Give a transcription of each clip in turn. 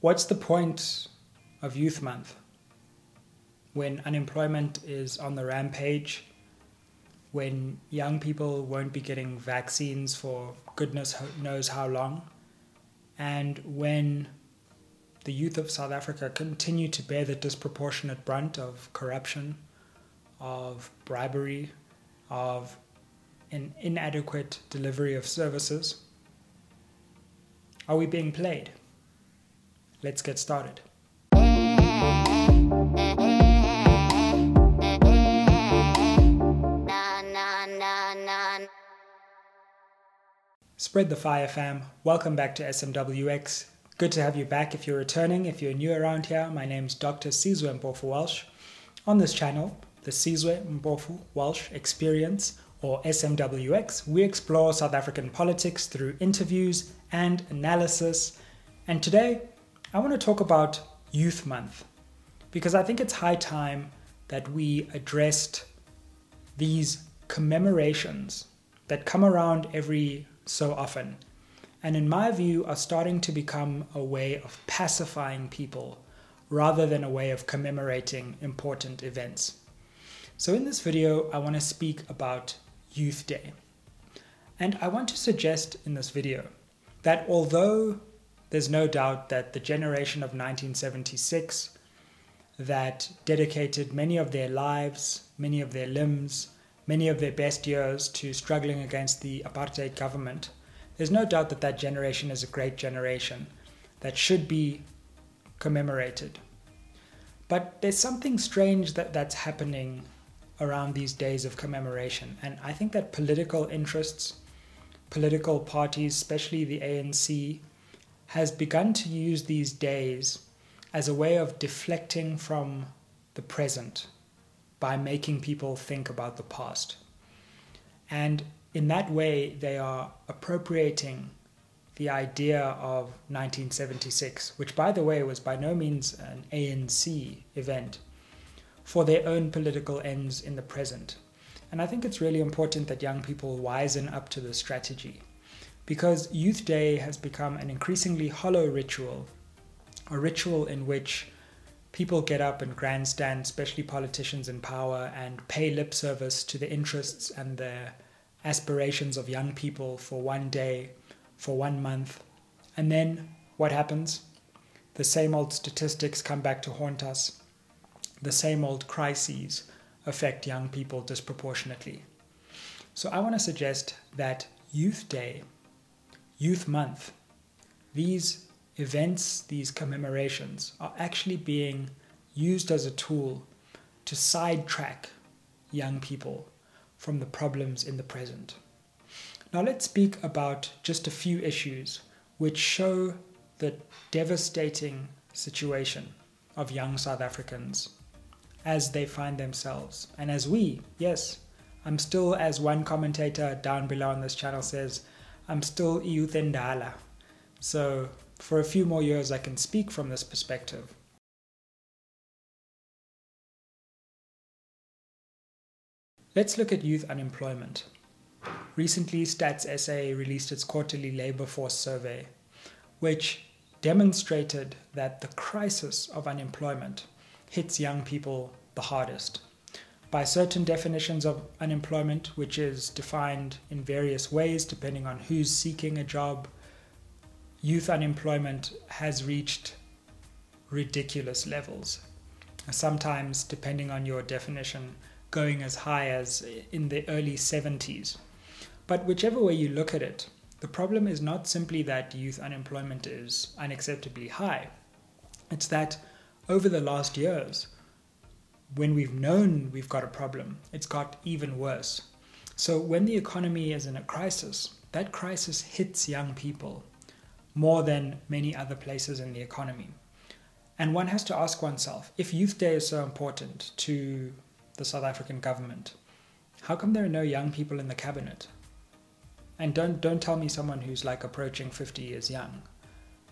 What's the point of Youth Month when unemployment is on the rampage, when young people won't be getting vaccines for goodness knows how long, and when the youth of South Africa continue to bear the disproportionate brunt of corruption, of bribery, of an inadequate delivery of services? Are we being played? Let's get started. Spread the fire, fam. Welcome back to SMWX. Good to have you back if you're returning. If you're new around here, my name's Dr. Sizwe Mpofu-Walsh. On this channel, the Sizwe Mpofu-Walsh Experience, or SMWX, we explore South African politics through interviews and analysis. And today, I want to talk about Youth Month, because I think it's high time that we addressed these commemorations that come around every so often, and in my view are starting to become a way of pacifying people rather than a way of commemorating important events. So in this video, I want to speak about Youth Day. And I want to suggest in this video that although there's no doubt that the generation of 1976 that dedicated many of their lives, many of their limbs, many of their best years to struggling against the apartheid government, there's no doubt that that generation is a great generation that should be commemorated. But there's something strange that's happening around these days of commemoration. And I think that political interests, political parties, especially the ANC, has begun to use these days as a way of deflecting from the present by making people think about the past. And in that way, they are appropriating the idea of 1976, which, by the way, was by no means an ANC event, for their own political ends in the present. And I think it's really important that young people wisen up to the strategy, because Youth Day has become an increasingly hollow ritual, a ritual in which people get up and grandstand, especially politicians in power, and pay lip service to the interests and the aspirations of young people for one day, for 1 month. And then what happens? The same old statistics come back to haunt us. The same old crises affect young people disproportionately. So I want to suggest that Youth Day, Youth Month, these events, these commemorations are actually being used as a tool to sidetrack young people from the problems in the present. Now let's speak about just a few issues which show the devastating situation of young South Africans as they find themselves. And as we, yes, I'm still, as one commentator down below on this channel says, I'm still iuthendala, so for a few more years I can speak from this perspective. Let's look at youth unemployment. Recently, Stats SA released its quarterly labor force survey, which demonstrated that the crisis of unemployment hits young people the hardest. By certain definitions of unemployment, which is defined in various ways depending on who's seeking a job, youth unemployment has reached ridiculous levels. Sometimes, depending on your definition, going as high as in the early 70s. But whichever way you look at it, the problem is not simply that youth unemployment is unacceptably high. It's that over the last years, when we've known we've got a problem, it's got even worse. So when the economy is in a crisis, that crisis hits young people more than many other places in the economy. And one has to ask oneself, if Youth Day is so important to the South African government, how come there are no young people in the cabinet? And don't tell me someone who's like approaching 50 is young.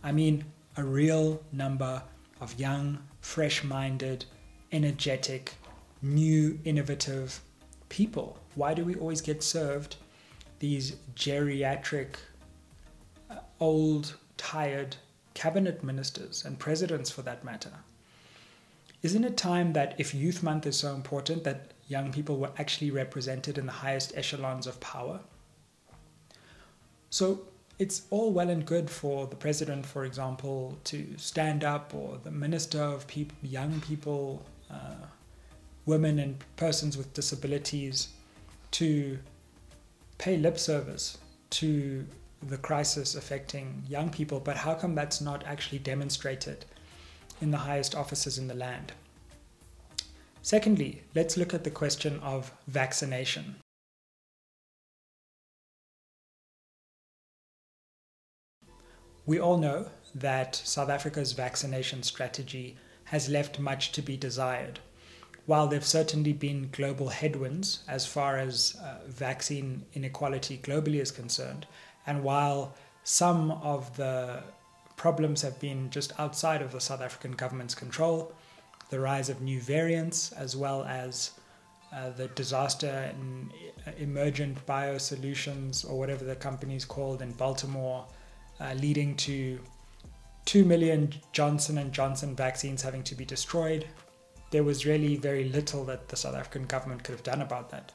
I mean, a real number of young, fresh-minded, energetic, new, innovative people. Why do we always get served these geriatric, old, tired cabinet ministers and presidents for that matter. Isn't it time that if Youth Month is so important that young people were actually represented in the highest echelons of power? So it's all well and good for the president, for example, to stand up, or the minister of young people, women and persons with disabilities, to pay lip service to the crisis affecting young people, but how come that's not actually demonstrated in the highest offices in the land? Secondly, let's look at the question of vaccination. We all know that South Africa's vaccination strategy has left much to be desired. While there have certainly been global headwinds as far as vaccine inequality globally is concerned, and while some of the problems have been just outside of the South African government's control, the rise of new variants, as well as the disaster in Emergent Biosolutions, or whatever the company's called in Baltimore, leading to 2 million Johnson & Johnson vaccines having to be destroyed, there was really very little that the South African government could have done about that.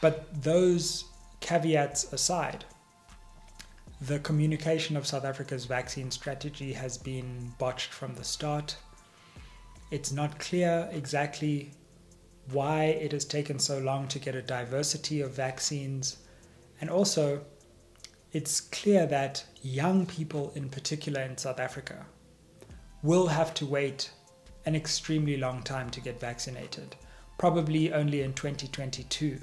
But those caveats aside, the communication of South Africa's vaccine strategy has been botched from the start. It's not clear exactly why it has taken so long to get a diversity of vaccines. And also, it's clear that young people in particular in South Africa will have to wait an extremely long time to get vaccinated, probably only in 2022.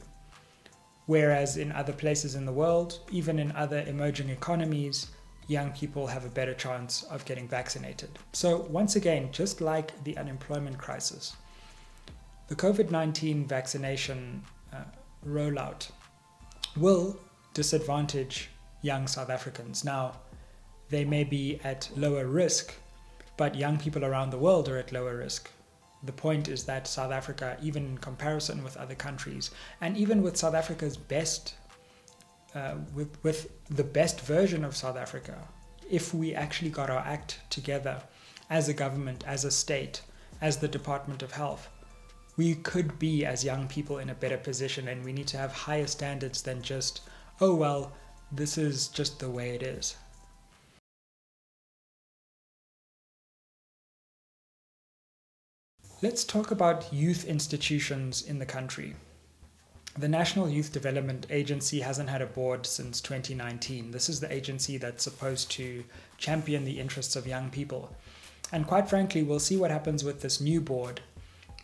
Whereas in other places in the world, even in other emerging economies, young people have a better chance of getting vaccinated. So once again, just like the unemployment crisis, the COVID-19 vaccination rollout will disadvantage young South Africans. Now, they may be at lower risk, but young people around the world are at lower risk. The point is that South Africa, even in comparison with other countries, and even with South Africa's best, with the best version of South Africa, if we actually got our act together as a government, as a state, as the Department of Health, we could be, as young people, in a better position, and we need to have higher standards than just, oh well, this is just the way it is. Let's talk about youth institutions in the country. The National Youth Development Agency hasn't had a board since 2019. This is the agency that's supposed to champion the interests of young people. And quite frankly, we'll see what happens with this new board.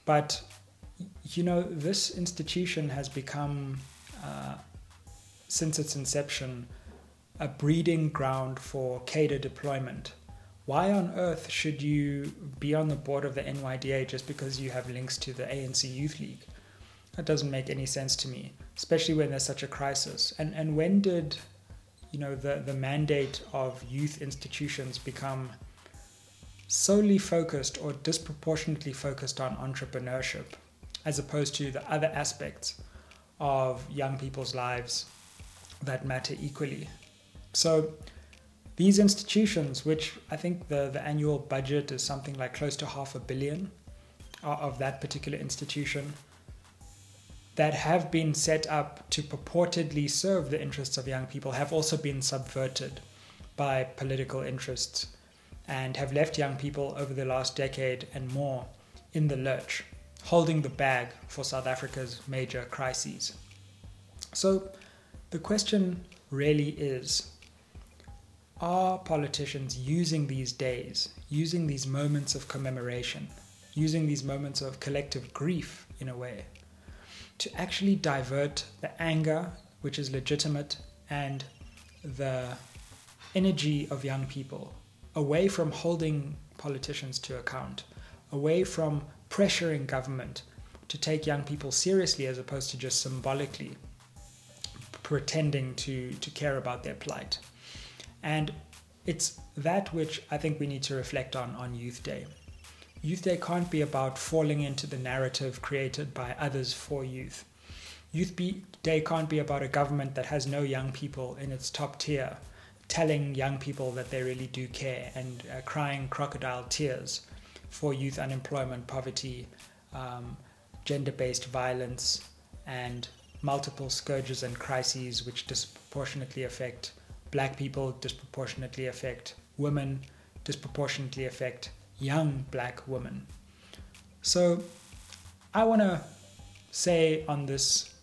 But, you know, this institution has become, since its inception, a breeding ground for cadre deployment. Why on earth should you be on the board of the NYDA just because you have links to the ANC Youth League? That doesn't make any sense to me, especially when there's such a crisis. And when did, you know, the mandate of youth institutions become solely focused or disproportionately focused on entrepreneurship, as opposed to the other aspects of young people's lives that matter equally? So these institutions, which I think the annual budget is something like close to $500 million of that particular institution, that have been set up to purportedly serve the interests of young people, have also been subverted by political interests and have left young people over the last decade and more in the lurch, holding the bag for South Africa's major crises. So the question really is, are politicians using these days, using these moments of commemoration, using these moments of collective grief in a way, to actually divert the anger, which is legitimate, and the energy of young people away from holding politicians to account, away from pressuring government to take young people seriously as opposed to just symbolically pretending to care about their plight? And it's that which I think we need to reflect on Youth Day. Youth Day can't be about falling into the narrative created by others for youth. Youth Day can't be about a government that has no young people in its top tier. telling young people that they really do care, and crying crocodile tears for youth unemployment, poverty, gender-based violence, and multiple scourges and crises which disproportionately affect black people, disproportionately affect women, disproportionately affect young black women. So I want to say on this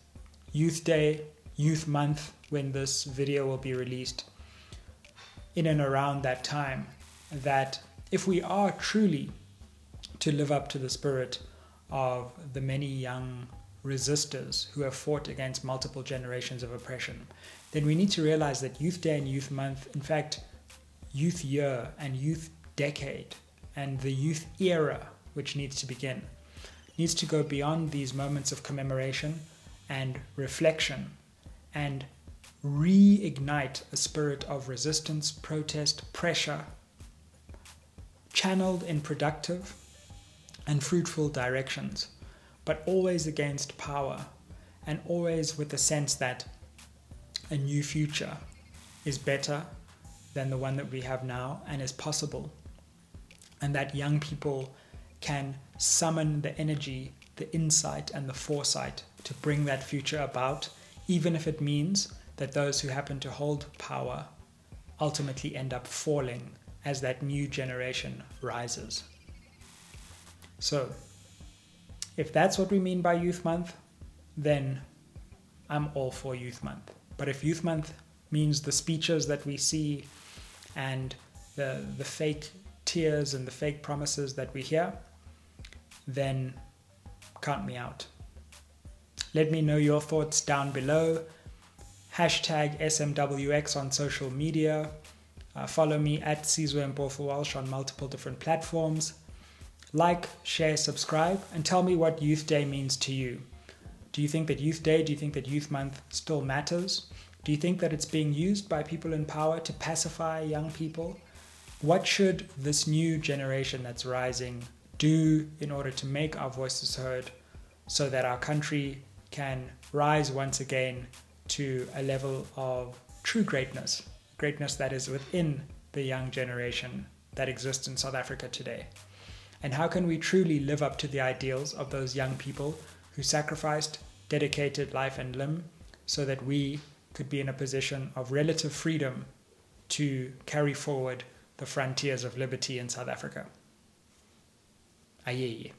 Youth Day, Youth Month, when this video will be released, in and around that time, that if we are truly to live up to the spirit of the many young resistors who have fought against multiple generations of oppression, then we need to realize that Youth Day and Youth Month, in fact, Youth Year and Youth Decade and the Youth Era, which needs to begin, needs to go beyond these moments of commemoration and reflection and reignite a spirit of resistance, protest, pressure, channeled in productive and fruitful directions, but always against power and always with the sense that a new future is better than the one that we have now and is possible, and that young people can summon the energy, the insight, and the foresight to bring that future about, even if it means that those who happen to hold power ultimately end up falling as that new generation rises. So, if that's what we mean by Youth Month, then I'm all for Youth Month. But if Youth Month means the speeches that we see and the fake tears and the fake promises that we hear, then count me out. Let me know your thoughts down below. Hashtag SMWX on social media. Follow me at Sizwe Mpofu-Walsh on multiple different platforms. Like, share, subscribe, and tell me what Youth Day means to you. Do you think that Youth Day, do you think that Youth Month still matters? Do you think that it's being used by people in power to pacify young people? What should this new generation that's rising do in order to make our voices heard so that our country can rise once again to a level of true greatness, greatness that is within the young generation that exists in South Africa today? And how can we truly live up to the ideals of those young people who sacrificed, dedicated life and limb so that we could be in a position of relative freedom to carry forward the frontiers of liberty in South Africa? Ayeye.